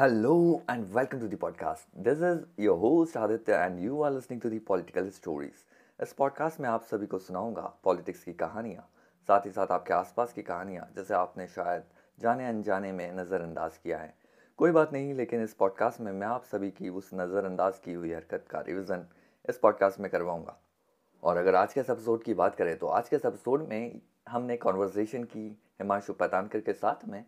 Hello and welcome to the podcast. This is your host Aditya and you are listening to the political stories. इस podcast में आप सभी को सुनाऊंगा politics की कहानियाँ, साथ ही साथ आपके आसपास की कहानियाँ जिसे आपने शायद जाने अनजाने में नज़रअंदाज किया है। कोई बात नहीं, लेकिन इस podcast में मैं आप सभी की उस नज़रअंदाज की हुई हरकत का रिविज़न इस podcast में करवाऊँगा। और अगर आज के एपिसोड की बात करें तो आज के एपिसोड में हमने कॉन्वर्सेशन की हिमांशु पतानकर के साथ में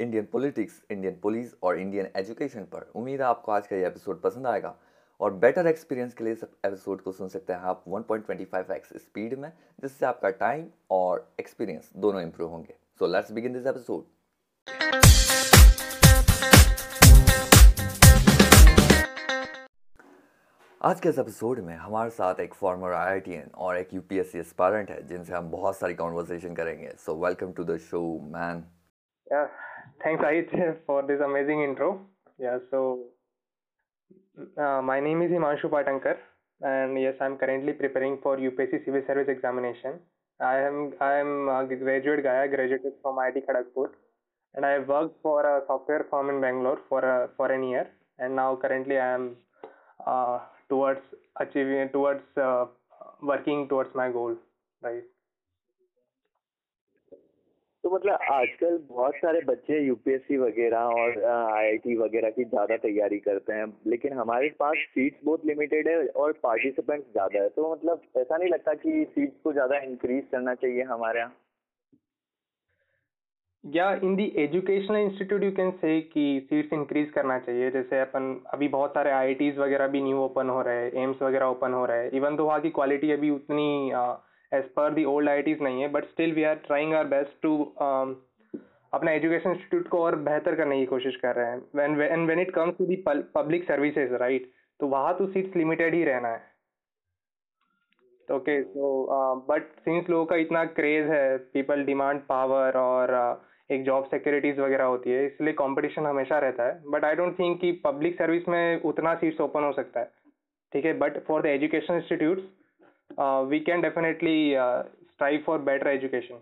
इंडियन पॉलिटिक्स, इंडियन पुलिस और इंडियन एजुकेशन पर। उम्मीद है आपको आज का ये एपिसोड पसंद आएगा और बेटर एक्सपीरियंस के लिए इस एपिसोड को सुन सकते हैं आप 1.25x स्पीड में, जिससे आपका टाइम और एक्सपीरियंस दोनों इंप्रूव होंगे। So let's begin this episode. आज के इस एपिसोड में हमारे साथ एक फॉर्मर IITN और एक UPSC एस्पायरेंट है जिनसे हम बहुत सारी कॉन्वर्सेशन करेंगे। So welcome to the show man. Thanks Aditya for this amazing intro. So my name is Himanshu Patankar and yes, I'm currently preparing for UPSC Civil Service Examination. I am a graduate guy. I graduated from IIT Kharagpur and I worked for a software firm in Bangalore for an year, and now currently I am working towards my goal, right? तो मतलब आजकल बहुत सारे बच्चे UPSC वगैरह और IIT वगैरह की ज़्यादा तैयारी करते हैं, लेकिन हमारे पास सीट्स बहुत लिमिटेड है और पार्टिसिपेंट्स ज़्यादा है, तो मतलब ऐसा नहीं लगता कि सीट्स को ज़्यादा इंक्रीज करना चाहिए हमारे यहाँ? या in the educational institute you can say कि सीट्स इंक्रीज करना चाहिए। जैसे अपन अभी बहुत सारे IITs वगैरह भी न्यू ओपन हो रहे हैं, एम्स वगैरह ओपन हो रहे हैं, इवन तो वहाँ की क्वालिटी अभी उतनी as per the old IITs नहीं है, but still we are trying our best to अपना एजुकेशन इंस्टीट्यूट को और बेहतर करने की कोशिश कर रहे हैं। And when it comes to the public services, right, तो वहाँ तो सीट्स लिमिटेड ही रहना है। ओके, सो बट सिंस लोगों का इतना क्रेज है, पीपल डिमांड पावर और एक जॉब सिक्योरिटीज वगैरह होती है, इसलिए कॉम्पिटिशन हमेशा रहता है। बट आई डोंट थिंक कि पब्लिक सर्विस में उतना सीट्स ओपन हो सकता है, ठीक है, but for the education institutes we can definitely strive for better education.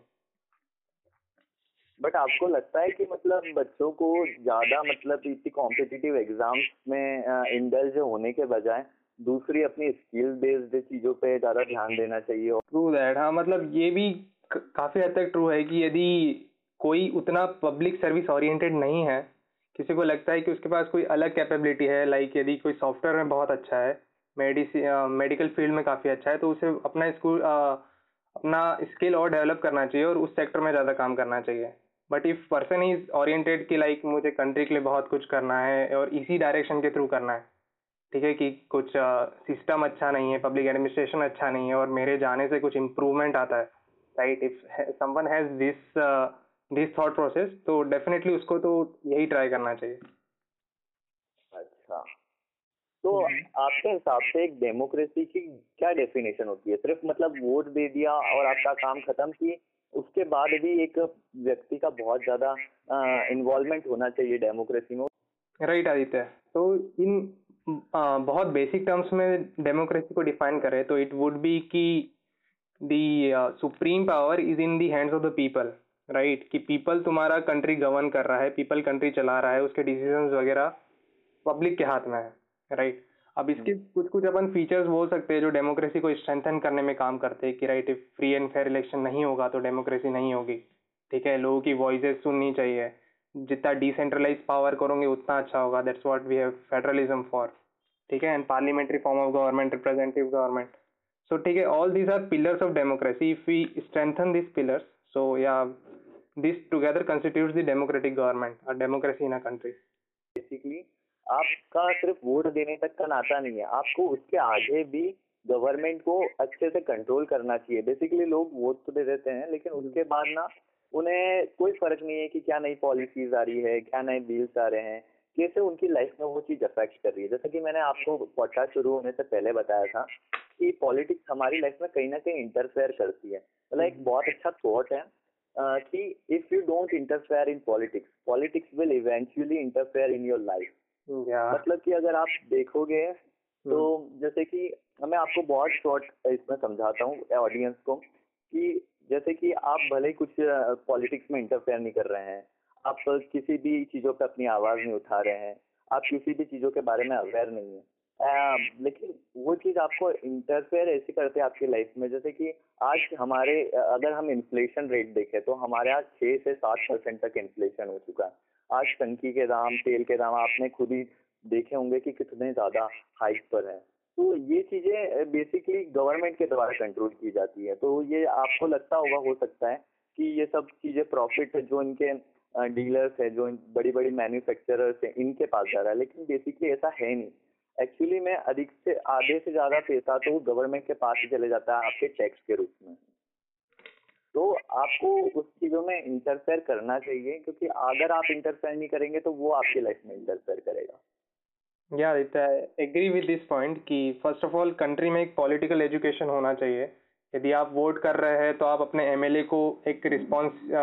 But आपको लगता है कि मतलब बच्चों को ज़्यादा मतलब इतनी कॉम्पिटिटिव एग्जाम्स में इंडल्ज होने के बजाय दूसरी अपनी स्किल बेस्ड चीज़ों पे ज़्यादा ध्यान देना चाहिए? True that. हाँ, मतलब ये भी काफ़ी हद तक ट्रू है कि यदि कोई उतना पब्लिक सर्विस ओरिएंटेड नहीं है, किसी को लगता है कि उसके पास कोई अलग कैपेबिलिटी है, लाइक यदि कोई सॉफ्टवेयर में बहुत अच्छा है, मेडिकल फील्ड में काफ़ी अच्छा है, तो उसे अपना स्किल और डेवलप करना चाहिए और उस सेक्टर में ज़्यादा काम करना चाहिए। But if person is oriented कि लाइक मुझे कंट्री के लिए बहुत कुछ करना है और इसी डायरेक्शन के थ्रू करना है, ठीक है, कि कुछ सिस्टम अच्छा नहीं है, पब्लिक एडमिनिस्ट्रेशन अच्छा नहीं है और मेरे जाने से कुछ इम्प्रूवमेंट आता है, right, if someone has this thought process, तो डेफिनेटली उसको तो यही ट्राई करना चाहिए। अच्छा, तो आपके हिसाब से एक डेमोक्रेसी की क्या डेफिनेशन होती है? सिर्फ मतलब वोट दे दिया और आपका काम खत्म, कि उसके बाद भी एक व्यक्ति का बहुत ज्यादा इन्वॉल्वमेंट होना चाहिए डेमोक्रेसी में? राइट आदित्य, तो इन बहुत बेसिक टर्म्स में डेमोक्रेसी को डिफाइन करें तो इट वुड बी कि the supreme power is in the hands of the people, right, कि पीपल तुम्हारा कंट्री गवर्न कर रहा है, पीपल कंट्री चला रहा है, उसके डिसीजंस वगैरह पब्लिक के हाथ में है, राइट। अब इसके कुछ अपन फीचर्स बोल सकते हैं जो डेमोक्रेसी को स्ट्रेंथन करने में काम करते हैं, कि right, if free and fair election नहीं होगा तो डेमोक्रेसी नहीं होगी, ठीक है, लोगों की वॉइसेस सुननी चाहिए, जितना डिसेंट्रलाइज पावर करोगे उतना अच्छा होगा, that's what we have federalism for, ठीक है, and parliamentary form of government, representative government, so ठीक है, all these are pillars of democracy. If we strengthen this pillars, so या this together constitutes the democratic government और democracy in a country. Basically आपका सिर्फ vote देने तक का नाता नहीं है, आपको उसके आगे भी गवर्नमेंट को अच्छे से कंट्रोल करना चाहिए। बेसिकली लोग वोट तो दे देते हैं, लेकिन उसके बाद ना उन्हें कोई फर्क नहीं है कि क्या नई पॉलिसीज आ रही है, क्या नए बिल्स आ रहे हैं, कैसे उनकी लाइफ में वो चीज़ अफेक्ट कर रही है। जैसे कि मैंने आपको पॉडकास्ट शुरू होने से पहले बताया था कि पॉलिटिक्स हमारी लाइफ में कहीं ना कहीं इंटरफेयर करती है। मतलब एक बहुत अच्छा थॉट है कि if you don't interfere in politics, politics will eventually interfere in your life. मतलब कि अगर आप देखोगे तो जैसे कि मैं आपको बहुत शॉर्ट इसमें समझाता हूँ ऑडियंस को, कि जैसे कि आप भले कुछ पॉलिटिक्स में इंटरफेयर नहीं कर रहे हैं, आप किसी भी चीजों पे अपनी आवाज नहीं उठा रहे हैं, आप किसी भी चीजों के बारे में अवेयर नहीं है, लेकिन वो चीज आपको इंटरफेयर ऐसी करते हैं आपकी लाइफ में। जैसे कि आज हमारे अगर हम इन्फ्लेशन रेट देखें तो हमारे आज 6 से 7% तक इन्फ्लेशन हो चुका है। आज टंकी के दाम, तेल के दाम आपने खुद ही देखे होंगे कि कितने ज्यादा हाइट पर है। तो ये चीजें बेसिकली गवर्नमेंट के द्वारा कंट्रोल की जाती है। तो ये आपको लगता होगा, हो सकता है कि ये सब चीजें प्रॉफिट जो इनके डीलर्स है, जो बड़ी बड़ी मैन्युफैक्चरर्स है, इनके पास जा रहा है, लेकिन बेसिकली ऐसा है नहीं। एक्चुअली में अधिक से आधे से ज्यादा पैसा तो गवर्नमेंट के पास ही चले जाता है आपके टैक्स के रूप में। तो आपको उस चीजों में इंटरफेयर करना चाहिए, क्योंकि अगर आप इंटरफेयर नहीं करेंगे तो वो आपकी लाइफ में इंटरफेयर करेगा। यार एग्री विद दिस पॉइंट कि फर्स्ट ऑफ ऑल कंट्री में एक पॉलिटिकल एजुकेशन होना चाहिए। यदि आप वोट कर रहे हैं तो आप अपने एमएलए को एक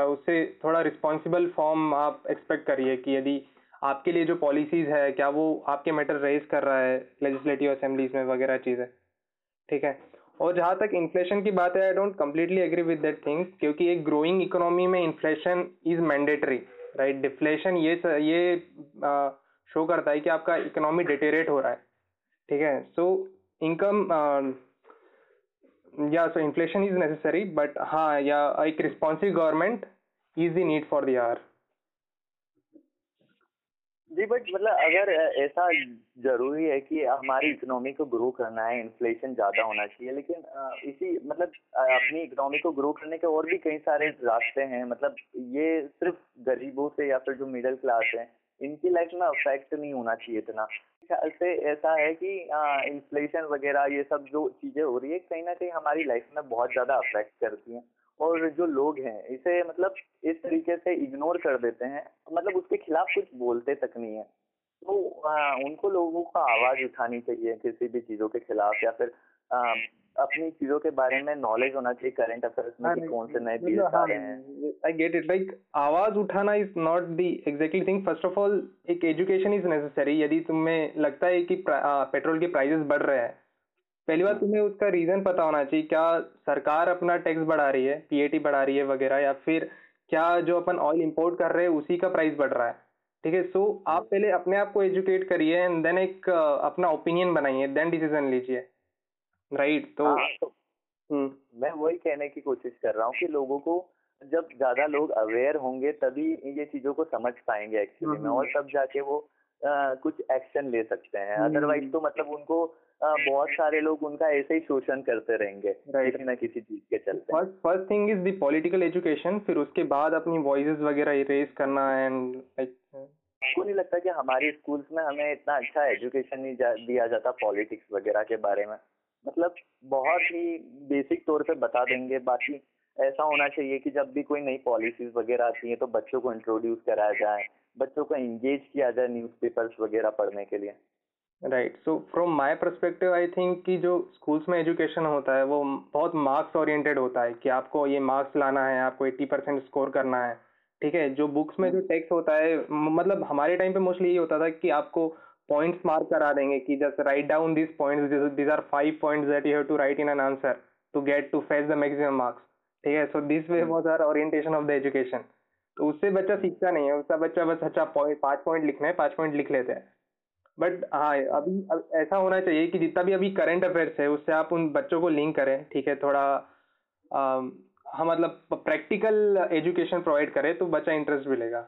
उससे थोड़ा रिस्पॉन्सिबल फॉर्म आप एक्सपेक्ट करिए कि यदि आपके लिए जो पॉलिसीज है क्या वो आपके मैटर रेज कर रहा है लेजिस्लेटिव असेंबलीज में वगैरह चीज़ें, ठीक है। और जहाँ तक इन्फ्लेशन की बात है, I don't completely agree with that thing, क्योंकि एक ग्रोइंग इकोनॉमी में inflation is mandatory, right. Deflation ये शो करता है कि आपका इकोनॉमी डिटेरेट हो रहा है, ठीक है। So so inflation is necessary, but हाँ, या एक responsive government is the need for the hour जी। बट मतलब अगर ऐसा जरूरी है कि हमारी इकोनॉमी को ग्रो करना है, इन्फ्लेशन ज़्यादा होना चाहिए, लेकिन इसी मतलब अपनी इकोनॉमी को ग्रो करने के और भी कई सारे रास्ते हैं। मतलब ये सिर्फ गरीबों से या फिर जो मिडिल क्लास है इनकी लाइफ में अफेक्ट नहीं होना चाहिए इतना। ख्याल से ऐसा है कि इन्फ्लेशन वगैरह ये सब जो चीज़ें हो रही है कहीं ना कहीं हमारी लाइफ में बहुत ज़्यादा अफेक्ट करती हैं, और जो लोग हैं इसे मतलब इस तरीके से इग्नोर कर देते हैं, मतलब उसके खिलाफ कुछ बोलते तक नहीं है। तो उनको लोगों को आवाज़ उठानी चाहिए किसी भी चीज़ों के खिलाफ, या फिर अपनी चीज़ों के बारे में नॉलेज होना चाहिए करंट अफेयर्स में कि कौन से नए बिल आ रहे हैं। आई गेट इट, लाइक आवाज़ उठाना is not the exactly thing. First of all एक एजुकेशन इज नेसेसरी। यदि तुम्हें लगता है कि पेट्रोल के प्राइजेस बढ़ रहे हैं, पहली बात तुम्हें उसका रीज़न पता होना चाहिए, क्या सरकार अपना टैक्स बढ़ा रही है, पीएटी बढ़ा रही है वगैरह, या फिर क्या जो अपन ऑयल इंपोर्ट कर रहे हैं उसी का प्राइस बढ़ रहा है, ठीक है। सो आप पहले अपने आप को एजुकेट करिए एंड देन एक अपना ओपिनियन बनाइए, देन डिसीजन लीजिए, राइट। तो मैं वही कहने की कोशिश कर रहा हूँ कि लोगों को, जब ज़्यादा लोग अवेयर होंगे तभी ये चीज़ों को समझ पाएंगे एक्चुअली में, और तब जाके वो कुछ एक्शन ले सकते हैं। अदरवाइज तो मतलब उनको बहुत सारे लोग उनका ऐसे ही शोषण करते रहेंगे किसी ना किसी चीज के चलते। First thing is the political education, फिर उसके बाद अपनी वॉइसेस वगैरह रेज करना। एंड आपको नहीं लगता कि हमारे स्कूल्स में हमें इतना अच्छा एजुकेशन नहीं दिया जाता पॉलिटिक्स वगैरह के बारे में? मतलब बहुत ही बेसिक तौर पे बता देंगे। बाकी ऐसा होना चाहिए कि जब भी कोई नई पॉलिसीज वगैरह आती है तो बच्चों को इंट्रोड्यूस कराया जाए, बच्चों को एंगेज किया जाए न्यूज़पेपर्स वगैरह पढ़ने के लिए, right. So from my perspective I think कि जो स्कूल्स में एजुकेशन होता है वो बहुत मार्क्स ओरिएंटेड होता है, कि आपको ये मार्क्स लाना है, आपको 80% स्कोर करना है, ठीक है। जो बुक्स में जो टेक्स्ट होता है, मतलब हमारे टाइम पे मोस्टली ये होता था कि आपको पॉइंट्स मार्क करा देंगे कि just write down this points, this are 5 points that you have to write in an answer to get to fetch the maximum marks, ठीक है। So this way was our orientation of the education. तो उससे बच्चा सीखता नहीं है, उसका बच्चा बस अच्छा 5 पॉइंट लिखना है, 5 पॉइंट लिख लेते हैं। बट हाँ, अभी ऐसा होना चाहिए कि जितना भी अभी करंट अफेयर्स है उससे आप उन बच्चों को लिंक करें, ठीक है। थोड़ा हम मतलब प्रैक्टिकल एजुकेशन प्रोवाइड करें तो बच्चा इंटरेस्ट भी लेगा।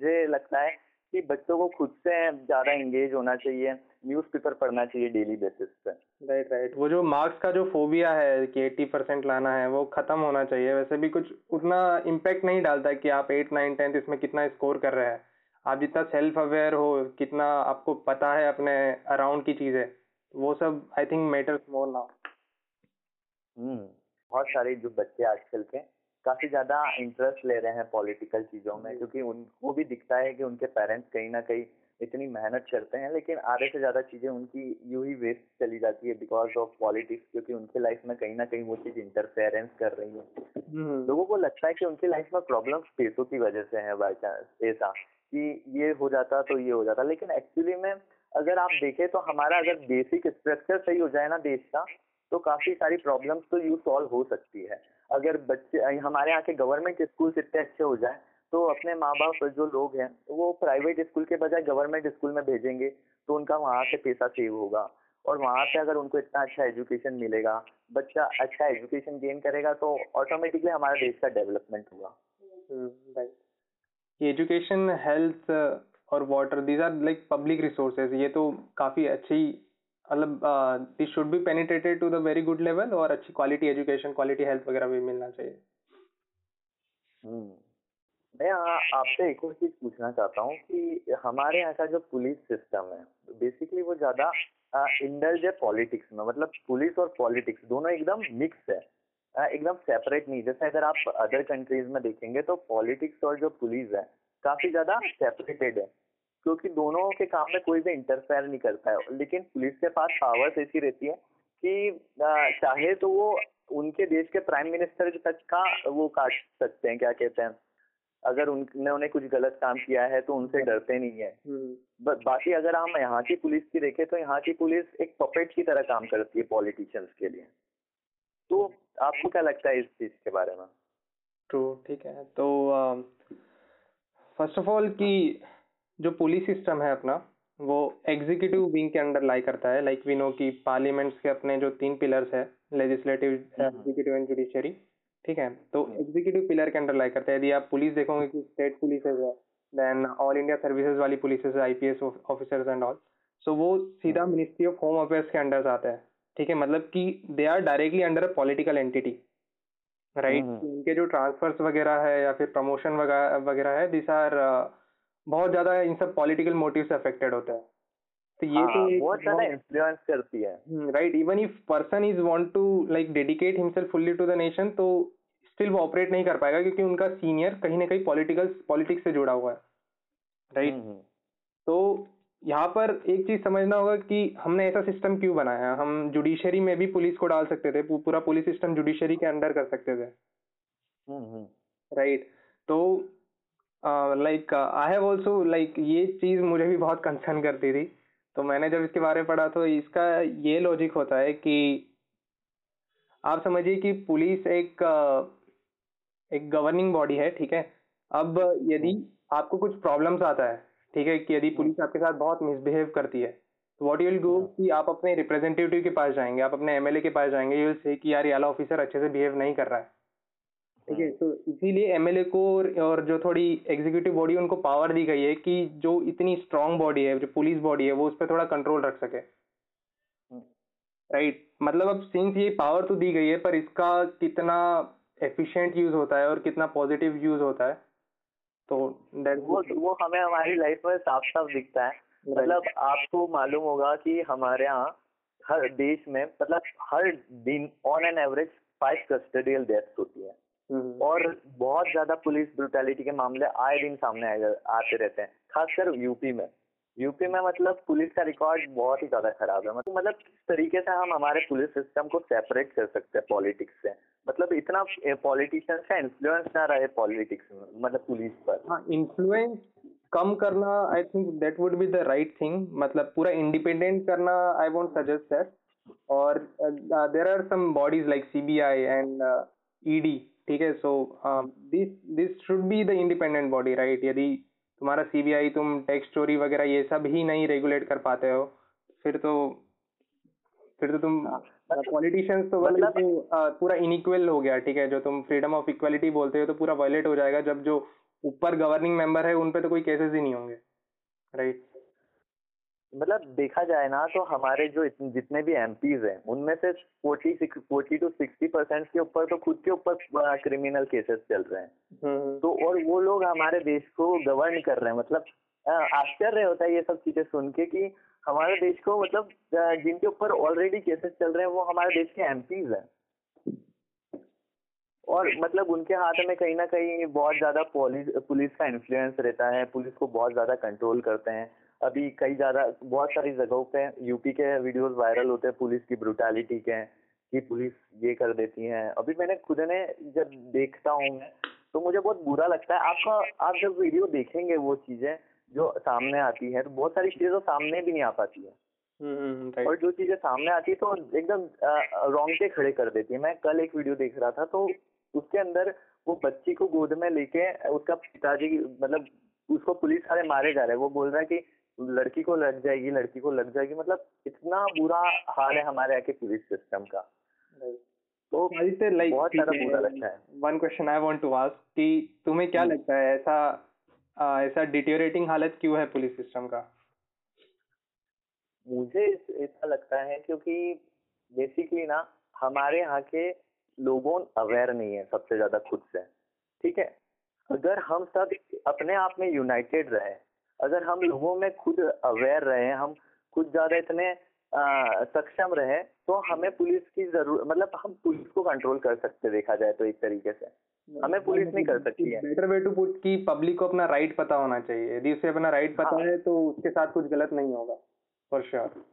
मुझे लगता है कि बच्चों को खुद से ज़्यादा इंगेज होना चाहिए, न्यूज़पेपर पढ़ना चाहिए डेली बेसिस पे, राइट राइट। वो जो मार्क्स का जो फोबिया है कि 80% लाना है वो ख़त्म होना चाहिए। वैसे भी कुछ उतना इम्पैक्ट नहीं डालता कि आप 8, 9, 10 इसमें कितना स्कोर कर रहे हैं। आप जितना सेल्फ अवेयर हो, कितना आपको पता है अपने अराउंड की चीज़ें, वो सब I think matters more now. बहुत सारे जो बच्चे आजकल के काफ़ी ज़्यादा इंटरेस्ट ले रहे हैं पॉलिटिकल चीज़ों में, क्योंकि उनको भी दिखता है कि उनके पेरेंट्स कहीं ना कहीं इतनी मेहनत करते हैं, लेकिन आधे से ज़्यादा चीज़ें उनकी यूं ही वेस्ट चली जाती है बिकॉज ऑफ पॉलिटिक्स, क्योंकि उनके लाइफ में कहीं ना कहीं वो चीज़ इंटरफेरेंस कर रही है। लोगों को लगता है कि उनकी लाइफ में प्रॉब्लम्स पैसों की वजह से है, बाई चांस ऐसा कि ये हो जाता तो ये हो जाता, लेकिन एक्चुअली में अगर आप देखें तो हमारा अगर बेसिक स्ट्रक्चर सही हो जाए ना देश का, तो काफ़ी सारी प्रॉब्लम्स तो यू सॉल्व हो सकती है। अगर बच्चे हमारे यहाँ के गवर्नमेंट स्कूल्स इतने अच्छे हो जाए तो तो अपने माँ बाप जो लोग हैं वो प्राइवेट स्कूल के बजाय गवर्नमेंट स्कूल में भेजेंगे तो उनका वहाँ से पैसा सेव होगा और वहाँ पे अगर उनको इतना अच्छा एजुकेशन मिलेगा, बच्चा अच्छा एजुकेशन गेन करेगा तो ऑटोमेटिकली हमारे देश का डेवलपमेंट होगा। एजुकेशन, हेल्थ और water, these are like public resources. ये तो काफ़ी अच्छी, मतलब this should be penetrated to the very good level और अच्छी क्वालिटी एजुकेशन, क्वालिटी हेल्थ वगैरह भी मिलना चाहिए। मैं आपसे एक और चीज़ पूछना चाहता हूँ कि हमारे यहाँ का जो पुलिस सिस्टम है बेसिकली वो ज़्यादा इंडल्ज है पॉलिटिक्स में, मतलब पुलिस और पॉलिटिक्स दोनों एकदम मिक्स है, एकदम सेपरेट नहीं। जैसे अगर आप अदर कंट्रीज में देखेंगे तो पॉलिटिक्स और जो पुलिस है काफ़ी ज़्यादा सेपरेटेड है क्योंकि दोनों के काम में कोई भी इंटरफेयर नहीं करता है। लेकिन पुलिस के पास पावर्स ऐसी रहती है कि चाहे तो वो उनके देश के प्राइम मिनिस्टर तक का वो काट सकते हैं, क्या कहते हैं, अगर उन्होंने कुछ गलत काम किया है तो उनसे डरते नहीं है। बाकी अगर हम यहाँ की पुलिस की देखें तो यहाँ की पुलिस एक पपेट की तरह काम करती है पॉलिटिशियंस के लिए। तो आपको क्या लगता है इस चीज के बारे में? तो ठीक है, तो फर्स्ट ऑफ ऑल कि जो पुलिस सिस्टम है अपना वो एग्जीक्यूटिव विंग के अंडर लाई करता है। लाइक वी नो कि पार्लियामेंट्स के अपने जो 3 पिलर्स है, लेजिस्लेटिव, एग्जीक्यूटिव एंड जुडिशरी, ठीक है। तो एग्जीक्यूटिव पिलर के अंडर लाई करता है। यदि आप पुलिस देखोगे कि स्टेट पुलिस है, देन ऑल इंडिया सर्विसेज वाली पुलिस है, IPS officers and all, so वो सीधा मिनिस्ट्री ऑफ होम अफेयर्स के अंडर आता है, ठीक है। मतलब कि they are directly under a political entity, right. उनके जो ट्रांसफर्स वगैरह है या फिर प्रमोशन वगैरह है, दिस आर बहुत ज्यादा इन सब पॉलिटिकल मोटिव से अफेक्टेड होता है। तो ये तो बहुत ज्यादा इन्फ्लुएंस करती है, right. Even if person is want to like dedicate himself fully to the nation तो स्टिल वो ऑपरेट नहीं कर पाएगा क्योंकि उनका सीनियर कहीं ना कहीं पॉलिटिक्स से जुड़ा हुआ है, राइट। तो यहाँ पर एक चीज समझना होगा कि हमने ऐसा सिस्टम क्यों बनाया। हम जुडिशरी में भी पुलिस को डाल सकते थे, पूरा पुलिस सिस्टम जुडिशरी के अंडर कर सकते थे, राइट। तो like I have also like ये चीज़ मुझे भी बहुत कंसर्न करती थी। तो मैंने जब इसके बारे में पढ़ा तो इसका ये लॉजिक होता है कि आप समझिए कि पुलिस एक गवर्निंग बॉडी है, ठीक है। अब यदि आपको कुछ प्रॉब्लम्स आता है, ठीक है, कि यदि पुलिस आपके साथ बहुत मिसबिहेव करती है तो व्हाट यू विल डू कि आप अपने रिप्रेजेंटेटिव के पास जाएंगे, आप अपने MLA के पास जाएंगे, यू विल से कि यार ये वाला ऑफिसर अच्छे से बिहेव नहीं कर रहा है, ठीक है। तो इसीलिए MLA को और जो थोड़ी एग्जीक्यूटिव बॉडी उनको पावर दी गई है कि जो इतनी स्ट्रांग बॉडी है, जो पुलिस बॉडी है, वो उस पर थोड़ा कंट्रोल रख सके, राइट। मतलब अब सिंस ये पावर तो दी गई है पर इसका कितना एफिशिएंट यूज होता है और कितना पॉजिटिव यूज होता है तो वो हमें हमारी लाइफ में साफ साफ दिखता है। मतलब आपको मालूम होगा कि हमारे यहाँ हर देश में मतलब हर दिन on an average 5 custodial death होती है और बहुत ज्यादा पुलिस ब्रूटैलिटी के मामले आए दिन सामने आते रहते हैं, खासकर यूपी में। मतलब पुलिस का रिकॉर्ड बहुत ही ज्यादा खराब है। मतलब किस तरीके से हम हमारे पुलिस सिस्टम को सेपरेट कर सकते हैं पॉलिटिक्स से, मतलब इतना पॉलिटिशियन का इन्फ्लुएंस ना रहे पॉलिटिक्स में, मतलब पुलिस पर। हाँ, इन्फ्लुएंस कम करना I think that would be the right thing. मतलब पूरा इंडिपेंडेंट करना आई वोंट सजेस्ट दैट। और there are some bodies like CBI and ED, ठीक है। So this should be the independent body, right. यदि तुम्हारा CBI, तुम टैक्स चोरी वगैरह ये सब ही नहीं रेगुलेट कर पाते हो फिर तो तुम पॉलिटिशियंस तो मतलब पूरा इनइक्वल हो गया, ठीक है। जो तुम फ्रीडम ऑफ इक्वलिटी बोलते हो तो पूरा वायलेट हो जाएगा जब जो ऊपर गवर्निंग मेंबर है उन पे तो कोई केसेस ही नहीं होंगे, राइट। मतलब देखा जाए ना तो हमारे जो जितने भी MPs हैं उनमें से 40 to 60% के ऊपर तो खुद के ऊपर क्रिमिनल केसेस चल रहे हैं तो, और वो लोग हमारे देश को गवर्न कर रहे हैं। मतलब आश्चर्य होता है ये सब चीजें सुन के कि हमारे देश को, मतलब जिनके ऊपर ऑलरेडी केसेस चल रहे हैं वो हमारे देश के MPs हैं और मतलब उनके हाथ में कहीं ना कहीं बहुत ज्यादा पुलिस का इन्फ्लुएंस रहता है, पुलिस को बहुत ज्यादा कंट्रोल करते हैं। अभी बहुत सारी जगहों पे यूपी के वीडियोस वायरल होते हैं पुलिस की ब्रूटैलिटी के, कि पुलिस ये कर देती है। अभी मैंने खुद ने जब देखता हूँ तो मुझे बहुत बुरा लगता है। आप जब वीडियो देखेंगे वो चीजें जो सामने आती है तो बहुत सारी चीजें तो सामने भी नहीं आ पाती है और जो चीजें सामने आती है तो एकदम रोंगटे खड़े कर देती है। मैं कल एक वीडियो देख रहा था तो उसके अंदर वो बच्ची को गोद में लेके उसका पिताजी मतलब उसको पुलिस वाले मारे जा रहे हैं, वो बोल रहा है कि लड़की को लग जाएगी, लड़की को लग जाएगी, मतलब इतना बुरा हाल है हमारे यहाँ के पुलिस सिस्टम का। तो बहुत ज्यादा बुरा लगता है। One question I want to ask कि तुम्हें क्या लगता है ऐसा डिटेरियोरेटिंग हालत क्यों है पुलिस सिस्टम का? मुझे ऐसा लगता है क्योंकि बेसिकली ना हमारे यहाँ के लोगों अवेयर नहीं है सबसे ज्यादा खुद से, ठीक है। अगर हम सब अपने आप में यूनाइटेड रहे, अगर हम लोगों में खुद अवेयर रहे, हम खुद ज्यादा इतने सक्षम रहे तो हमें पुलिस की जरूरत, मतलब हम पुलिस को कंट्रोल कर सकते देखा जाए तो, एक तरीके से हमें पुलिस नहीं कर सकती है। बेटर वे टू पुट कि पब्लिक को अपना राइट पता होना चाहिए, यदि उसे अपना राइट पता है तो उसके साथ कुछ गलत नहीं होगा फॉर श्योर।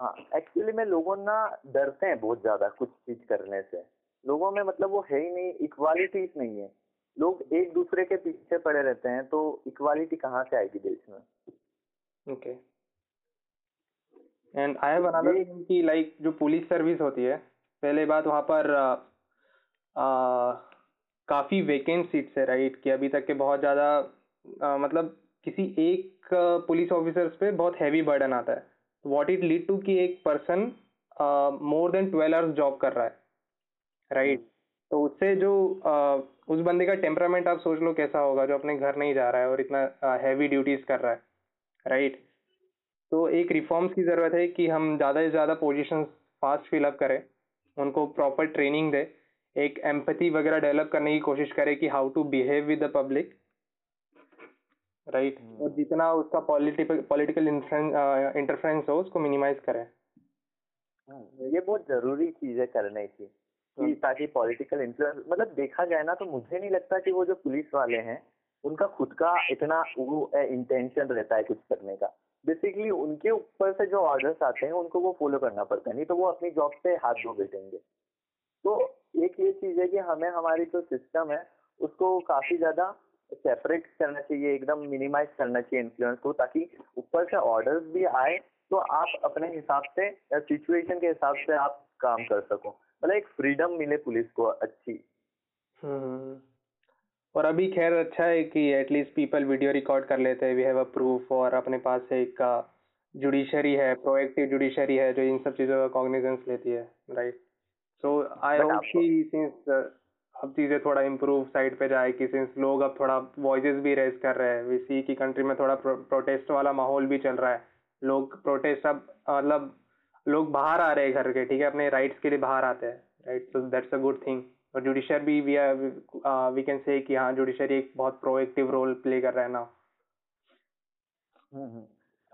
हाँ, एक्चुअली में लोगों ना डरते हैं बहुत ज्यादा कुछ चीज करने से, लोगों में मतलब वो है ही नहीं, इक्वालिटी नहीं है, लोग एक दूसरे के पीछे पड़े रहते हैं, तो इक्वालिटी कहाँ से आएगी देश में? Okay, and I have another thing कि लाइक जो पुलिस सर्विस होती है, पहले बात वहाँ पर काफ़ी वेकेंट सीट्स है, राइट, कि अभी तक के बहुत ज़्यादा मतलब किसी एक पुलिस ऑफिसर्स पे बहुत हैवी बर्डन आता है। व्हाट इट लीड टू कि एक person more than 12 hours job कर रहा है, राइट। तो उससे जो उस बंदे का टेम्परामेंट आप सोच लो कैसा होगा जो अपने घर नहीं जा रहा है और इतना हैवी ड्यूटीज कर रहा है, राइट। तो एक रिफॉर्म्स की ज़रूरत है कि हम ज़्यादा से ज़्यादा पोजीशंस फास्ट फिलअप करें, उनको प्रॉपर ट्रेनिंग दें, एक एम्पैथी वगैरह डेवलप करने की कोशिश करें कि how to behave with the public, right. और जितना उसका पॉलिटिकल इंटरफ्रेंस हो उसको मिनिमाइज करें। ये बहुत ज़रूरी चीज़ है करने की, ताकि पॉलिटिकल इन्फ्लुएंस, मतलब देखा जाए ना तो मुझे नहीं लगता कि वो जो पुलिस वाले हैं उनका खुद का इतना वो इंटेंशन रहता है कुछ करने का। बेसिकली उनके ऊपर से जो ऑर्डर्स आते हैं उनको वो फॉलो करना पड़ता है, नहीं तो वो अपनी जॉब पे हाथ धो बैठेंगे। तो एक ये चीज है कि हमें हमारी जो सिस्टम है उसको काफी ज्यादा सेपरेट करना चाहिए, एकदम मिनिमाइज करना चाहिए इन्फ्लुएंस को, ताकि ऊपर से ऑर्डर्स भी आए तो आप अपने हिसाब से, सिचुएशन के हिसाब से आप काम कर सको, मतलब एक फ्रीडम मिले पुलिस को अच्छी। और अभी खैर अच्छा है कि एटलीस्ट पीपल वीडियो रिकॉर्ड कर लेते हैं, वी हैव अ प्रूफ, और अपने पास एक जुडिशरी है, प्रोएक्टिव जुडिशरी है जो इन सब चीज़ों का कॉग्निजेंस लेती है, राइट। सो आई होप कि सिंस अब चीज़ें थोड़ा इम्प्रूव साइड पे जाए, कि सिंस लोग अब थोड़ा वॉइसेस भी रेज कर रहे हैं, वी सी की कंट्री में थोड़ा प्रोटेस्ट वाला माहौल भी चल रहा है, लोग प्रोटेस्ट अब मतलब लोग बाहर आ रहे हैं घर के, ठीक है, अपने राइट्स के लिए बाहर आते हैं, right. So that's a good thing. और जुडिशरी भी वी कैन से कि हाँ, जुडिशरी एक बहुत प्रोएक्टिव रोल प्ले कर रहा है ना।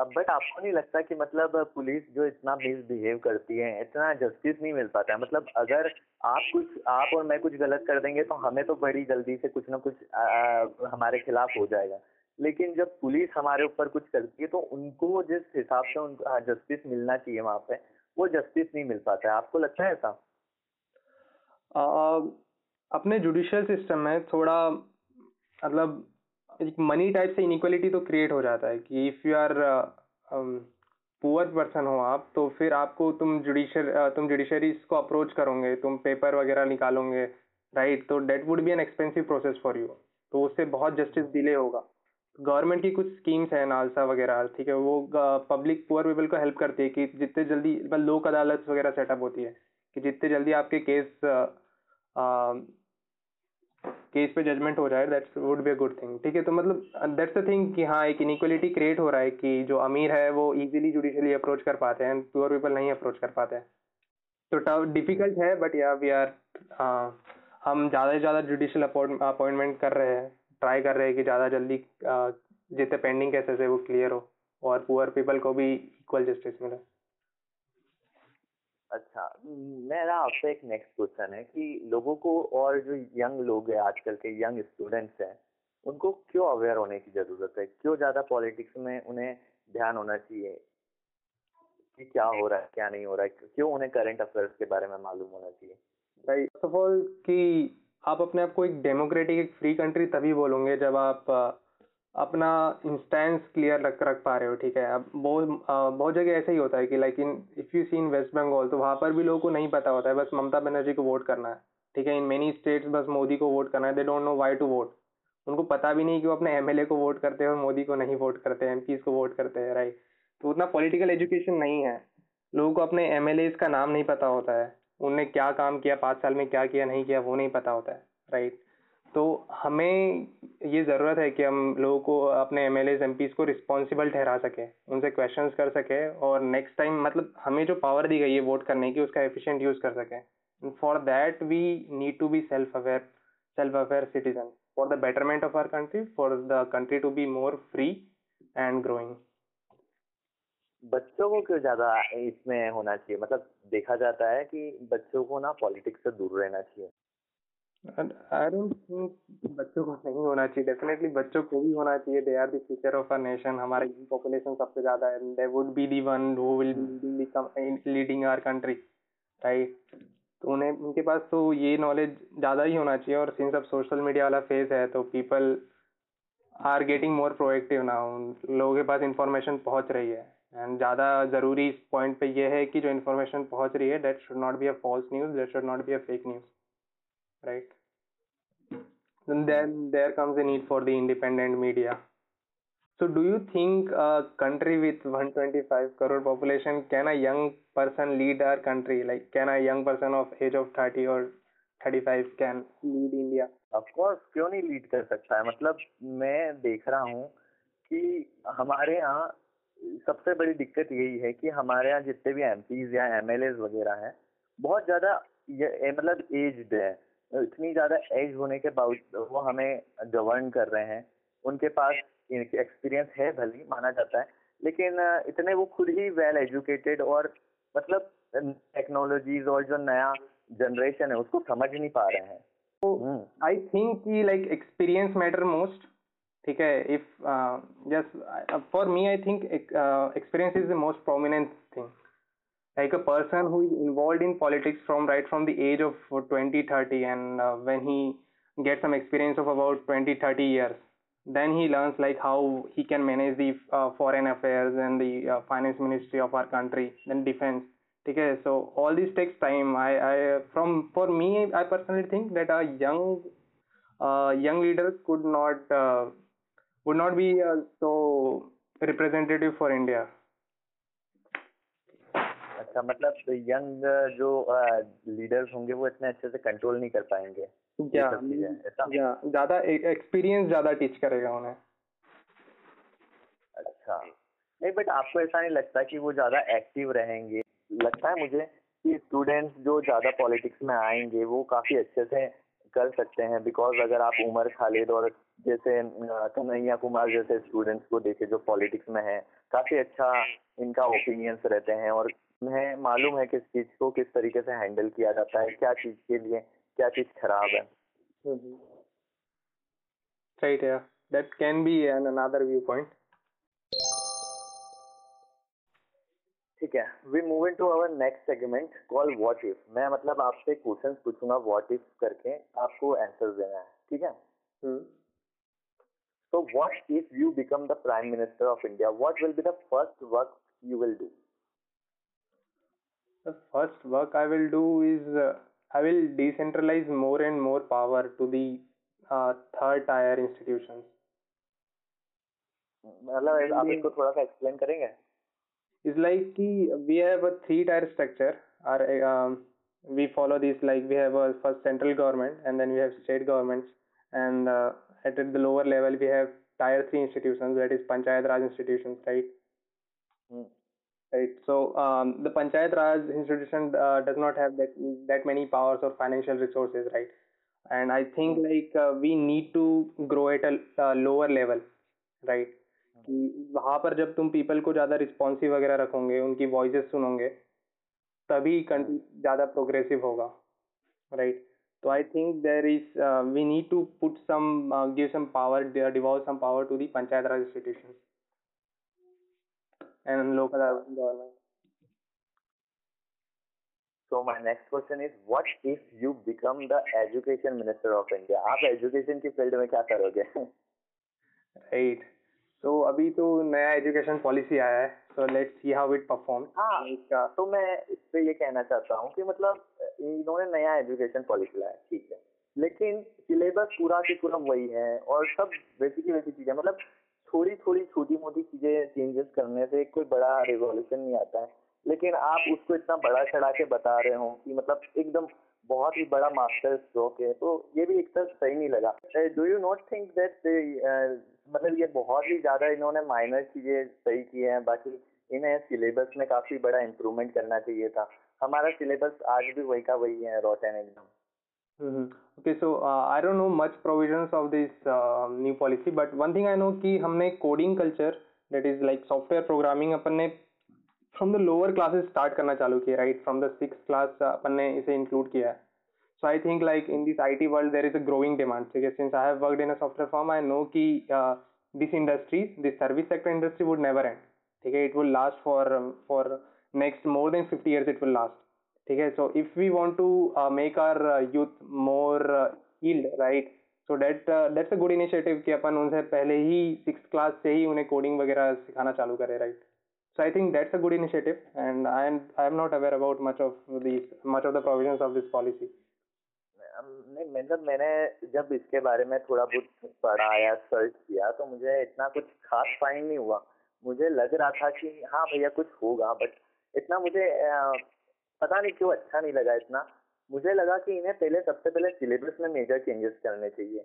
अब बट आपको नहीं लगता कि मतलब पुलिस जो इतना मिसबिहेव करती है, इतना जस्टिस नहीं मिल पाता है? मतलब अगर आप और मैं कुछ गलत कर देंगे तो हमें तो बड़ी जल्दी से कुछ ना कुछ हमारे खिलाफ हो जाएगा, लेकिन जब पुलिस हमारे ऊपर कुछ करती है तो उनको जिस हिसाब से उनको जस्टिस मिलना चाहिए वहाँ पे, वो जस्टिस नहीं मिल पाता है। आपको लगता है ऐसा? अपने जुडिशियल सिस्टम में थोड़ा मतलब एक मनी टाइप से इनइक्वालिटी तो क्रिएट हो जाता है कि if you are poor person हो आप, तो फिर आपको तुम जुडिशरीज को अप्रोच करोगे, तुम पेपर वगैरह निकालोगे, राइट। तो that would be an expensive process for you, तो उससे बहुत जस्टिस डिले होगा। गवर्नमेंट की कुछ स्कीम्स हैं, नालसा वगैरह, ठीक है, वो पब्लिक पुअर पीपल को हेल्प करती है कि जितने जल्दी लोक अदालत वगैरह सेटअप होती है कि जितने जल्दी आपके केस पे जजमेंट हो जाए, that's would be a good thing, ठीक है। तो मतलब दैट्स द थिंग कि हाँ, एक इनइक्वलिटी क्रिएट हो रहा है कि जो अमीर है वो इजीली जुडिशली अप्रोच कर पाते हैं, पुअर पीपल नहीं अप्रोच कर पाते हैं। तो टफ डिफिकल्ट है, बट या वी आर हम ज़्यादा से ज़्यादा जुडिशल अपॉइंटमेंट कर रहे हैं, ट्राई कर रहे हैं कि ज़्यादा जल्दी जितने पेंडिंग केसेस है वो क्लियर हो और पुअर पीपल को भी इक्वल जस्टिस मिले। अच्छा, मेरा आपसे एक नेक्स्ट क्वेश्चन है कि लोगों को, और जो यंग लोग हैं आजकल के, यंग स्टूडेंट्स हैं, उनको क्यों अवेयर होने की ज़रूरत है? क्यों ज़्यादा पॉलिटिक्स में उन्हें ध्यान होना चाहिए कि क्या हो रहा है, क्या नहीं हो रहा है? क्यों उन्हें करंट अफेयर्स के बारे में मालूम होना चाहिए? फर्स्ट ऑफ ऑल कि आप अपने आप को एक डेमोक्रेटिक, एक फ्री कंट्री तभी बोलोगे जब आप अपना इंस्टेंस क्लियर रख पा रहे हो, ठीक है। अब बहुत जगह ऐसा ही होता है कि like in if you see in West Bengal, तो वहाँ पर भी लोगों को नहीं पता होता है, बस ममता बनर्जी को वोट करना है, ठीक है, इन मेनी स्टेट्स बस मोदी को वोट करना है, they don't know why to vote, उनको पता भी नहीं कि वो अपने एमएलए को वोट करते हैं और मोदी को नहीं वोट करते हैं, एमपीज को वोट करते हैं, राइट। तो उतना पॉलिटिकल एजुकेशन नहीं है, लोगों को अपने एमएलए का नाम नहीं पता होता है, उनने क्या काम किया, 5 साल में क्या किया नहीं किया, वो नहीं पता होता है, राइट। तो हमें ये ज़रूरत है कि हम लोगों को अपने एमएलए एमपीज को रिस्पॉन्सिबल ठहरा सके, उनसे क्वेश्चंस कर सके और नेक्स्ट टाइम मतलब हमें जो पावर दी गई है वोट करने की उसका एफिशिएंट यूज़ कर सकें। For that we need to be self aware citizen for the betterment of our country, for the country to be more free and growing. बच्चों को क्यों ज़्यादा इसमें होना चाहिए, मतलब देखा जाता है कि बच्चों को ना पॉलिटिक्स से दूर रहना चाहिए। I don't think बच्चों को नहीं होना चाहिए, डेफिनेटली बच्चों को भी होना चाहिए, they are the future of a nation, हमारी पॉपुलेशन सबसे ज़्यादा है, they would be the one who will be leading our country, right. तो उन्हें उनके पास तो ये नॉलेज ज़्यादा ही होना चाहिए, और सिंस अब सोशल मीडिया वाला फेज है तो people are getting more proactive now, लोगों के पास इंफॉर्मेशन पहुँच रही है, एंड ज़्यादा ज़रूरी इस पॉइंट पे ये है कि जो इन्फॉर्मेशन पहुँच रही है that should not be a false news, that should not be a fake news, right? And then there comes the need for the independent media. So do you think a country with 125 crore population, can a young person lead our country? Like can a young person of age of 30 or 35 can lead India? Of course, क्यों नहीं lead कर सकता है? मतलब मैं देख रहा हूँ कि हमारे यहाँ सबसे बड़ी दिक्कत यही है कि हमारे यहाँ जितने भी MPs या MLAs वगैरह हैं बहुत ज़्यादा मतलब एज्ड है, इतनी ज़्यादा एज होने के बावजूद वो हमें गवर्न कर रहे हैं, उनके पास एक्सपीरियंस है भली माना जाता है, लेकिन इतने वो खुद ही वेल एजुकेटेड और मतलब टेक्नोलॉजीज और जो नया जनरेशन है उसको समझ नहीं पा रहे हैं। तो आई थिंक कि लाइक एक्सपीरियंस मैटर मोस्ट, ठीक है, if just for me I think experience is the most prominent thing. Like a person who is involved in politics from right from the age of 20-30, and when he gets some experience of about 20-30 years, then he learns like how he can manage the foreign affairs and the finance ministry of our country, then defense. Okay, so all this takes time. For me, I personally think that a young leader would not be so representative for India. अच्छा, मतलब young जो leaders होंगे वो इतने अच्छे से control नहीं कर पाएंगे, ज़्यादा एक्सपीरियंस ज़्यादा टीच करेगा उन्हें। अच्छा, नहीं बट आपको ऐसा नहीं लगता कि वो ज़्यादा एक्टिव रहेंगे? लगता है मुझे कि स्टूडेंट्स जो ज़्यादा पॉलिटिक्स में आएंगे वो काफ़ी अच्छे से कर सकते हैं, बिकॉज अगर आप उमर खालिद और जैसे कन्हैया कुमार जैसे स्टूडेंट्स को देखे जो पॉलिटिक्स में है, काफ़ी अच्छा इनका ओपिनियंस रहते हैं और उन्हें मालूम है किस चीज को किस तरीके से हैंडल किया जाता है, क्या चीज के लिए क्या चीज खराब है। राइट, या that can be an another view point. ठीक है, we move into our next segment call what if. मैं मतलब आपसे क्वेश्चंस पूछूंगा व्हाट इफ करके, आपको आंसर देना है, ठीक है? So what if you become the prime minister of India, what will be the first work you will do? The first work I will do is I will decentralize more and more power to the third tier institutions. मतलब आप इसको थोड़ा सा explain करेंगे? It's like कि we have a three tier structure. We follow this like we have a first central government and then we have state governments, and at the lower level we have tier 3 institutions, that is Panchayat Raj institutions, right? Right. So the Panchayat Raj institution does not have that many powers or financial resources, right? And I think like we need to grow at a lower level, right? कि वहाँ पर जब तुम people को ज़्यादा responsive वगैरह रखोगे, उनकी voices सुनोगे, तभी country ज़्यादा progressive होगा, right? So I think there is we need to put some give some power, devolve some power to the Panchayat Raj institutions. And local government. So my next question is, what if you become the education minister of India? आप education की field में क्या करोगे? Right. So अभी तो नया education policy आया है, so let's see how it performs. हाँ, तो मैं इस पे ये कहना चाहता हूँ कि मतलब इन्होंने नया एजुकेशन पॉलिसी लाया, ठीक है, लेकिन सिलेबस पूरा के पूरा वही है और सब वैसी चीजें, मतलब थोड़ी थोड़ी छोटी मोटी चीजें चेंजेस करने से कोई बड़ा रिवॉल्यूशन नहीं आता है, लेकिन आप उसको इतना बड़ा चढ़ा के बता रहे हो कि मतलब एकदम बहुत ही बड़ा मास्टर स्ट्रोक है, तो ये भी एक तरह सही नहीं लगा। Do you not think that मतलब ये बहुत ही ज्यादा इन्होंने माइनर चीजें सही की हैं, बाकी इन्हें सिलेबस में काफी बड़ा इम्प्रूवमेंट करना चाहिए था। हमारा सिलेबस आज भी वही का वही है, रोटेन एकदम। Okay, so I don't know much provisions of this new policy, but one thing I know कि हमने coding culture, that is like software programming, अपन ने from the lower classes start करना चालू किया, right, from the 6th class अपन ने इसे इंक्लूड किया है। So I think like in this IT world there is a growing demand, ठीक है, since I have worked in a software firm, I know कि this industry, this service sector industry would never end, ठीक है, it will last for next more than 50 years it will last, ठीक है। So if we want to make our youth more skilled, right, so that's a good initiative कि अपन उनसे पहले ही 6th class से ही उन्हें कोडिंग वगैरह सिखाना चालू करें, right, so I think that's a good initiative and I am not aware about much of the provisions of this policy। मतलब मैंने जब इसके बारे में थोड़ा बहुत पढ़ा या सर्च किया तो मुझे इतना कुछ खास फाइंड नहीं हुआ, मुझे लग रहा था कि हाँ भैया कुछ होगा, बट इतना मुझे पता नहीं क्यों अच्छा नहीं लगा इतना। मुझे लगा कि इन्हें सबसे पहले सिलेबस में मेजर चेंजेस करने चाहिए।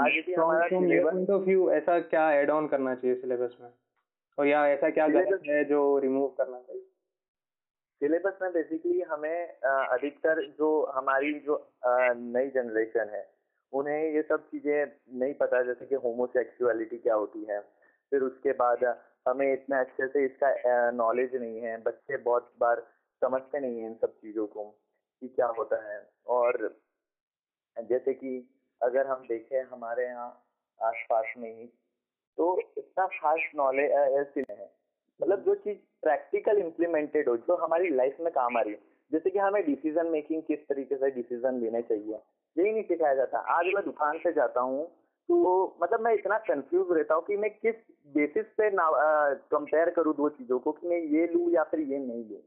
आज भी हमारा सिलेबस तो फ्यू ऐसा क्या ऐड ऑन करना चाहिए सिलेबस में, और या ऐसा क्या गलत है जो रिमूव करना चाहिए सिलेबस में? बेसिकली हमें अधिकतर जो हमारी जो नई जनरेशन है उन्हें ये सब चीजें नहीं पता, जैसे कि होमोसेक्सुअलिटी क्या होती है, फिर उसके बाद हमें इतना अच्छे से इसका नॉलेज नहीं है, बच्चे बहुत बार समझते नहीं है इन सब चीज़ों को कि क्या होता है। और जैसे कि अगर हम देखें हमारे यहाँ आसपास में ही तो इतना खास नॉलेज है, मतलब जो चीज़ प्रैक्टिकल इम्प्लीमेंटेड हो, जो हमारी लाइफ में काम आ रही है, जैसे कि हमें डिसीजन मेकिंग, किस तरीके से डिसीजन लेने चाहिए, यही नहीं सिखाया जाता। आज मैं दुकान से जाता हूँ तो मतलब मैं इतना कंफ्यूज रहता हूँ कि मैं किस बेसिस पे ना कंपेयर करूँ दो चीज़ों को, कि मैं ये लूँ या फिर ये नहीं लूँ,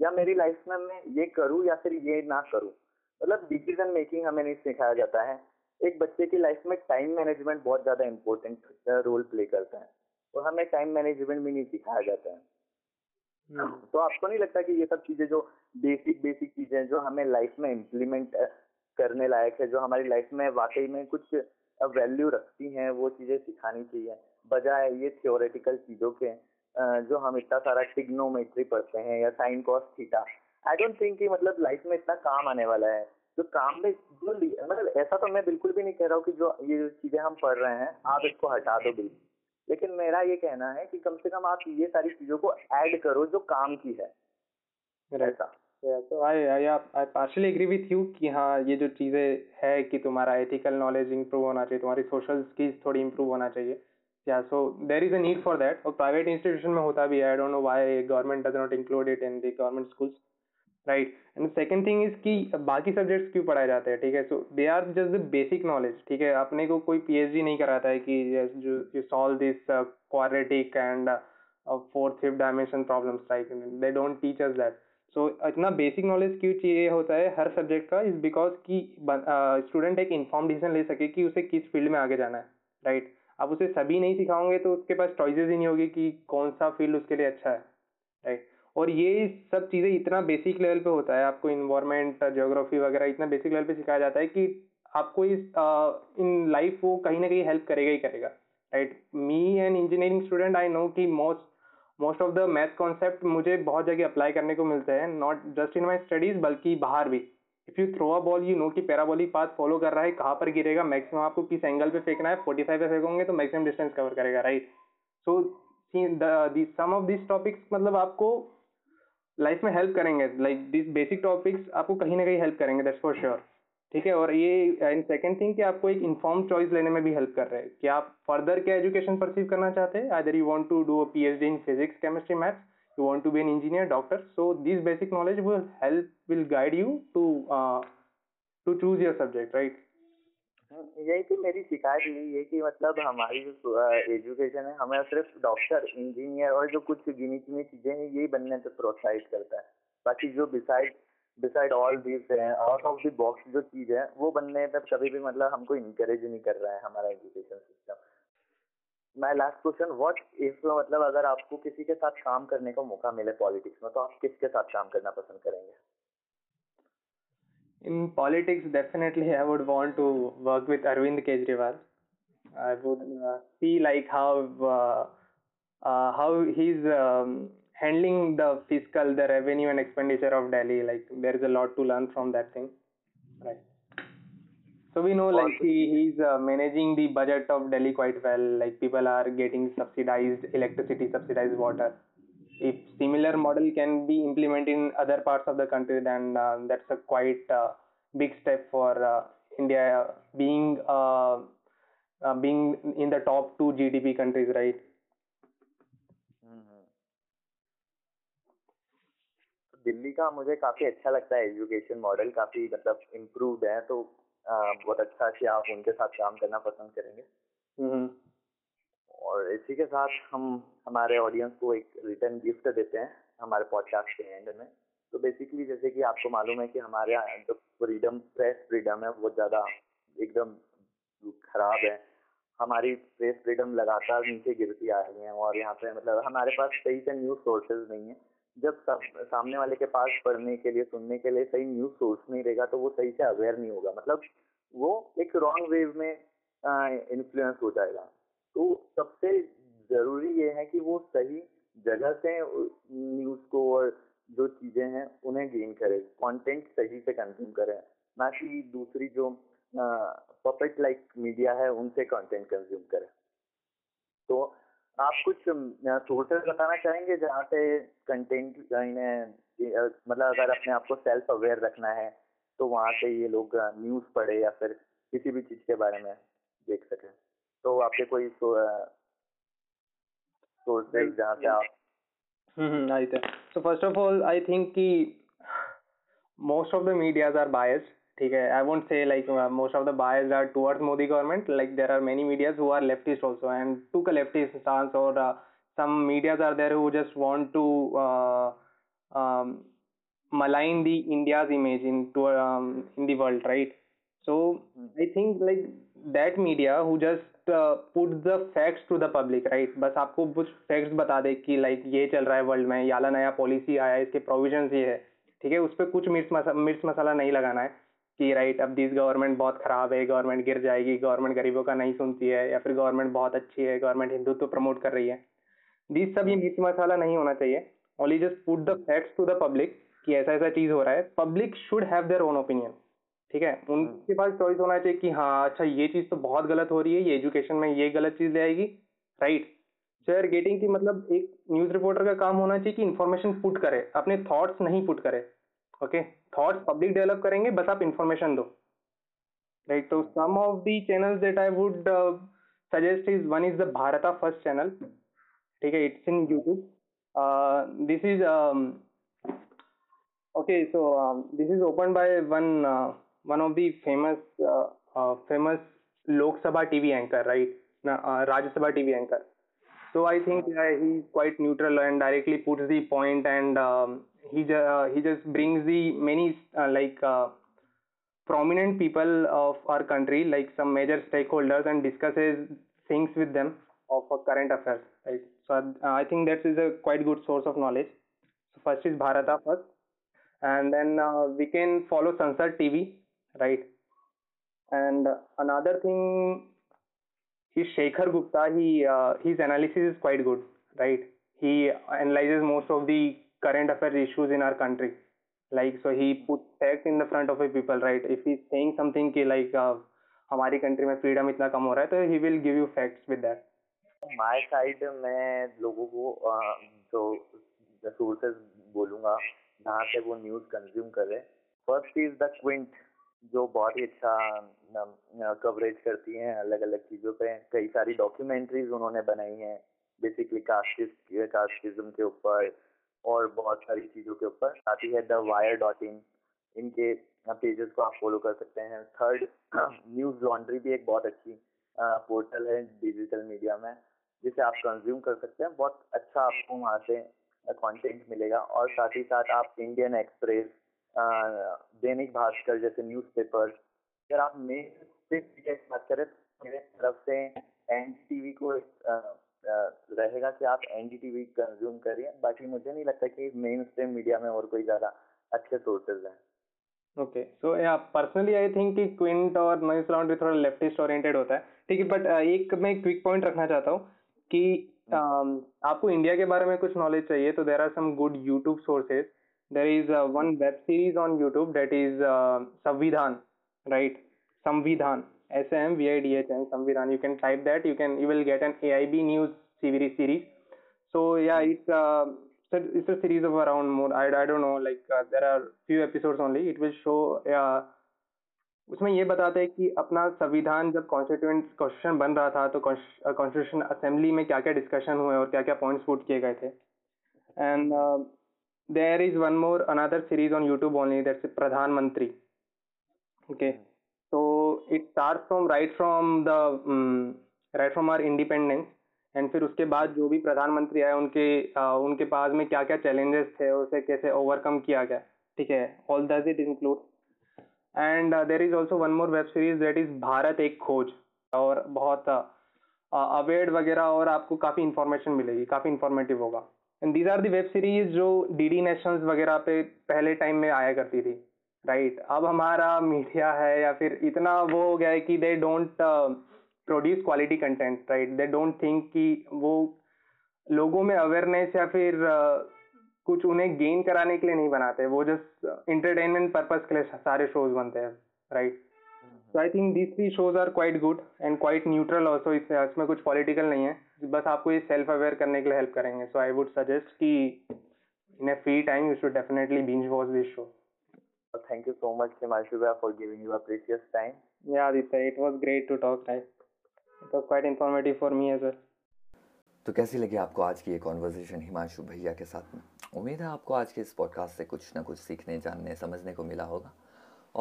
या मेरी लाइफ में मैं ये करूँ या फिर ये ना करूँ। मतलब डिसीजन मेकिंग हमें नहीं सिखाया जाता है। एक बच्चे की लाइफ में टाइम मैनेजमेंट बहुत ज़्यादा इम्पोर्टेंट रोल प्ले करता है और हमें टाइम मैनेजमेंट भी नहीं सिखाया जाता है। तो आपको नहीं लगता कि ये सब चीज़ें जो बेसिक चीज़ें जो हमें लाइफ में इम्प्लीमेंट करने लायक है, जो हमारी लाइफ में वाकई में कुछ वैल्यू रखती हैं, वो चीज़ें सिखानी चाहिए, बजाय ये थियोरेटिकल चीज़ों के जो हम इतना सारा टिग्नोमेट्री पढ़ते हैं या sine cos theta. I don't think कि मतलब लाइफ में इतना काम आने वाला है, जो काम में जो मतलब ऐसा तो मैं बिल्कुल भी नहीं कह रहा हूँ कि जो ये चीज़ें हम पढ़ रहे हैं आप इसको हटा दो बिल्कुल, लेकिन मेरा ये कहना है कि कम से कम आप ये सारी चीज़ों को ऐड करो जो काम की है। ऐसा तो I partially agree with you कि हाँ ये जो चीज़ें है कि तुम्हारा एथिकल नॉलेज इंप्रूव होना चाहिए, तुम्हारी सोशल स्किल्स थोड़ी इंप्रूव होना चाहिए, yeah so there is a need for that. और प्राइवेट इंस्टीट्यूशन में होता भी है, I don't know why government does not include it in the government schools, right. And second thing is कि बाकी सब्जेक्ट्स क्यों पढ़ाए जाते हैं, ठीक है, so they are just the basic knowledge, ठीक है, अपने को कोई PhD नहीं कराता है कि solve this quadratic and fourth fifth dimension problems, like they don't teach us that. So इतना बेसिक नॉलेज क्यों चाहिए होता है हर सब्जेक्ट का, इज बिकॉज कि स्टूडेंट एक इन्फॉर्म डिसीजन ले सके कि उसे किस फील्ड में आगे जाना है, राइट आप उसे सभी नहीं सिखाओगे तो उसके पास चॉइसेस ही नहीं होगी कि कौन सा फील्ड उसके लिए अच्छा है, राइट और ये सब चीज़ें इतना बेसिक लेवल पे होता है। आपको इन्वायरमेंट, ज्योग्राफी वगैरह इतना बेसिक लेवल पे सिखाया जाता है कि आपको इस इन लाइफ वो कहीं ना कहीं हेल्प करेगा ही करेगा, right. Me an engineering student, I know कि most of the math concept मुझे बहुत जगह अप्लाई करने को मिलते हैं, not just in my studies बल्कि बाहर भी। If you throw a ball you know कि पैराबोलिक पाथ फॉलो कर रहा है, कहाँ पर गिरेगा, मैक्सिमम आपको किस एंगल पे फेंकना है, 45 पे फेंकोगे तो मैक्सिमम डिस्टेंस कवर करेगा, right. So some of this topics मतलब आपको लाइफ में हेल्प करेंगे, लाइक दिस बेसिक टॉपिक्स आपको कहीं ना कहीं हेल्प करेंगे, दैट्स फॉर श्योर, ठीक है। और ये एंड सेकेंड थिंग कि आपको एक इन्फॉर्म चॉइस लेने में भी हेल्प कर रहे हैं कि आप फर्दर क्या एजुकेशन परसीव करना चाहते हैं, either you want to do a PhD in physics, chemistry, maths, you want to be an engineer, doctor. So this basic knowledge will guide you to choose your subject, right. यही कि मेरी शिकायत यही है कि मतलब हमारी जो एजुकेशन है हमें सिर्फ डॉक्टर, इंजीनियर और जो कुछ गिनी चुनी चीज़ें हैं यही बनने पर प्रोत्साहित करता है, बाकी जो beside beside all these out of the box जो चीज है वो बनने पर कभी भी मतलब हमको इंकरेज नहीं कर रहा है हमारा education system. My last question, what if मतलब अगर आपको किसी के साथ काम करने का मौका मिले पॉलिटिक्स में तो आप किसके साथ काम करना पसंद करेंगे? In politics, definitely I would want to work with Arvind Kejriwal. I would see like how he's handling the fiscal, the revenue and expenditure of Delhi. Like there is a lot to learn from that thing, right? So we know like he's managing the budget of Delhi quite well. Like people are getting subsidized electricity, subsidized water. If similar model can be implemented in other parts of the country, then that's a quite big step for India being being in the top 2 GDP countries, right? Delhi का मुझे काफी अच्छा लगता है education model, काफी मतलब improved है, तो बहुत अच्छा कि आप उनके साथ काम करना पसंद करेंगे। और इसी के साथ हम हमारे ऑडियंस को एक रिटर्न गिफ्ट देते हैं हमारे पॉडकास्ट के एंड में। तो बेसिकली जैसे कि आपको मालूम है कि हमारे जो फ्रीडम, प्रेस फ्रीडम है बहुत ज़्यादा एकदम खराब है, हमारी प्रेस फ्रीडम लगातार नीचे गिरती आ रही है और यहाँ पे मतलब हमारे पास सही से न्यूज़ सोर्सेज नहीं है। जब सामने वाले के पास पढ़ने के लिए, सुनने के लिए सही न्यूज़ सोर्स नहीं रहेगा तो वो सही से अवेयर नहीं होगा, मतलब वो एक रॉन्ग वेव में इन्फ्लुएंस हो जाएगा। तो सबसे ज़रूरी ये है कि वो सही जगह से न्यूज़ को और जो चीज़ें हैं उन्हें गेन करें, कंटेंट सही से कंज्यूम करें, ना कि दूसरी जो पपेट लाइक मीडिया है उनसे कंटेंट कंज्यूम करें। तो आप कुछ सोर्सेज बताना चाहेंगे जहाँ से कंटेंट मतलब अगर अपने आप को सेल्फ अवेयर रखना है तो वहाँ से ये लोग न्यूज़ पढ़े या फिर किसी भी चीज़ के बारे में देख सकें, तो आपके कोई सोर्सेज जहाँ से आप? So first of all I think कि most of the medias are biased, ठीक है। I won't say like most of the bias are towards Modi government, like there are many medias who are leftist also and took a leftist stance, और some medias are there who just want to malign the India's image in the world, right? So I think like that media who just put the facts to the public, right? बस आपको कुछ facts बता दे कि like ये चल रहा है world में, याला नया पॉलिसी आया, इसके प्रोविजंस ये है, ठीक है। उस पर कुछ मिर्च मसाला नहीं लगाना है कि राइट अब दिस गवर्नमेंट बहुत ख़राब है, गवर्नमेंट गिर जाएगी, गवर्नमेंट गरीबों का नहीं सुनती है, या फिर गवर्नमेंट बहुत अच्छी है, गवर्नमेंट हिंदुत्व प्रमोट कर रही है। दिस सब ये मिर्च मसाला नहीं होना चाहिए। Only just put the facts to the public कि ऐसा ऐसा चीज़ हो रहा है। Public should have their own opinion, ठीक है। उनके पास चॉइस होना चाहिए कि हाँ अच्छा ये चीज़ तो बहुत गलत हो रही है, ये एजुकेशन में ये गलत चीज़ ले आएगी, राइट। शेयर गेटिंग की मतलब एक न्यूज़ रिपोर्टर का काम होना चाहिए कि इन्फॉर्मेशन पुट करे, अपने थॉट्स नहीं पुट करे, ओके। थॉट्स पब्लिक डेवलप करेंगे, बस आप इन्फॉर्मेशन दो, राइट। तो some of the channels that I would suggest is, one is the भारता फर्स्ट चैनल, ठीक है, it's in YouTube. This is okay, so this is open by one of the famous Lok Sabha TV anchor, right, Rajya Sabha TV anchor. So I think he's quite neutral and directly puts the point, and he just brings the many prominent people of our country, like some major stakeholders, and discusses things with them of current affairs, right? So I think that is a quite good source of knowledge. So first is Bharata first, and then we can follow Sansad TV, right? And another thing, Shekhar Gupta, his analysis is quite good, right? He analyzes most of the current affairs issues in our country. Like, so he puts facts in the front of the people, right? If he's saying something ki like, हमारी country में freedom इतना कम हो रहा है, तो he will give you facts with that. My side, मैं लोगों को जो sources बोलूँगा, जहाँ से वो news consume करें. First is The Quint, जो बहुत ही अच्छा कवरेज करती हैं अलग अलग चीज़ों पे। कई सारी डॉक्यूमेंट्रीज उन्होंने बनाई हैं बेसिकली कास्टिज्म के ऊपर और बहुत सारी चीज़ों के ऊपर। साथ ही है theWire.in, इनके पेजेस को आप फॉलो कर सकते हैं। थर्ड, न्यूज़ लॉन्ड्री भी एक बहुत अच्छी पोर्टल है डिजिटल मीडिया में जिसे आप कंज्यूम कर सकते हैं, बहुत अच्छा आपको वहाँ से कॉन्टेंट मिलेगा। और साथ ही साथ आप इंडियन एक्सप्रेस, दैनिक भास्कर जैसे न्यूज़पेपर। अगर आप मेरे से बात करें तो मेरे तरफ से एनडीटीवी को रहेगा कि आप एनडीटीवी कंज्यूम करिए, बाकी मुझे नहीं लगता कि मेन स्ट्रीम मीडिया में और कोई ज्यादा अच्छे सोर्सेज हैं। Okay, so yeah personally I think कि क्विंट और न्यूज़ लॉन्ड्री थोड़ा लेफ्टिस्ट ओरिएंटेड होता है, ठीक है, बट एक मैं क्विक पॉइंट रखना चाहता हूँ कि आपको इंडिया के बारे में कुछ नॉलेज चाहिए तो there are some good YouTube sources. There is one web series on YouTube that is Samvidhan, right? Samvidhan, SAMVIDHAN, Samvidhan. You can type that, you will get an AIB news series. So yeah it's a series of around more I don't know, like there are few episodes only. It will show उसमें ये बताते हैं कि अपना संविधान जब constitution बन रहा था तो कॉन्स्टिट्यूशन असेंबली में क्या क्या डिस्कशन हुए और क्या क्या पॉइंट्स पुट किए गए थे। And there is one more another series on YouTube only, that's Pradhan Mantri. Okay, so it start from right from our independence, and फिर उसके बाद जो भी प्रधानमंत्री आए उनके पास में क्या क्या चैलेंजेस थे, उसे कैसे ओवरकम किया गया, ठीक है, all does it include. And there is also one more web series that is Bharat Ek Khoj, और बहुत अवेयर वगैरह और आपको काफ़ी इन्फॉर्मेशन मिलेगी, काफ़ी इन्फॉर्मेटिव होगा। And these are the web series जो DD नेशनल्स वगैरह पे पहले टाइम में आया करती थी, राइट? अब हमारा मीडिया है या फिर इतना वो हो गया है कि they don't produce quality content, right? They don't think कि वो लोगों में अवेयरनेस या फिर कुछ उन्हें गेन कराने के लिए नहीं बनाते, वो जस्ट इंटरटेनमेंट पर्पस के लिए सारे शोज बनते हैं, right? So I think this three shows are quite good and quite neutral also. इसमें कुछ पॉलिटिकल नहीं है, बस आपको ये सेल्फ अवेयर करने के लिए हेल्प करेंगे। सो आई वुड सजेस्ट कि in a free time you should definitely binge watch this show. Thank you so much Himanshu भैया for giving your precious time. या Aditya, it was great to talk, right? तो कैसी लगी आपको आज की ये कॉन्वर्सेशन हिमांशु भैया के साथ में? उम्मीद है आपको आज के इस पॉडकास्ट से कुछ ना कुछ सीखने जानने समझने को मिला होगा।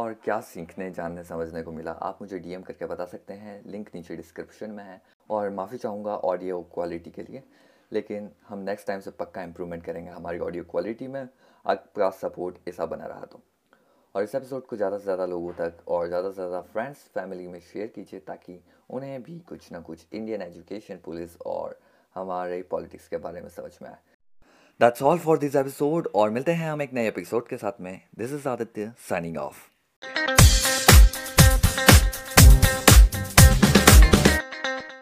और क्या सीखने जानने समझने को मिला आप मुझे DM करके बता सकते हैं, लिंक नीचे डिस्क्रिप्शन में है। और माफ़ी चाहूँगा ऑडियो क्वालिटी के लिए, लेकिन हम नेक्स्ट टाइम से पक्का इम्प्रूवमेंट करेंगे हमारी ऑडियो क्वालिटी में। आपका सपोर्ट ऐसा बना रहा तो, और इस एपिसोड को ज़्यादा से ज़्यादा लोगों तक और ज़्यादा से ज़्यादा फ्रेंड्स फैमिली में शेयर कीजिए ताकि उन्हें भी कुछ ना कुछ इंडियन एजुकेशन, पुलिस और हमारे पॉलिटिक्स के बारे में समझ में आए। That's all for this episode, और मिलते हैं हम एक नए एपिसोड के साथ में। This is Aditya signing of.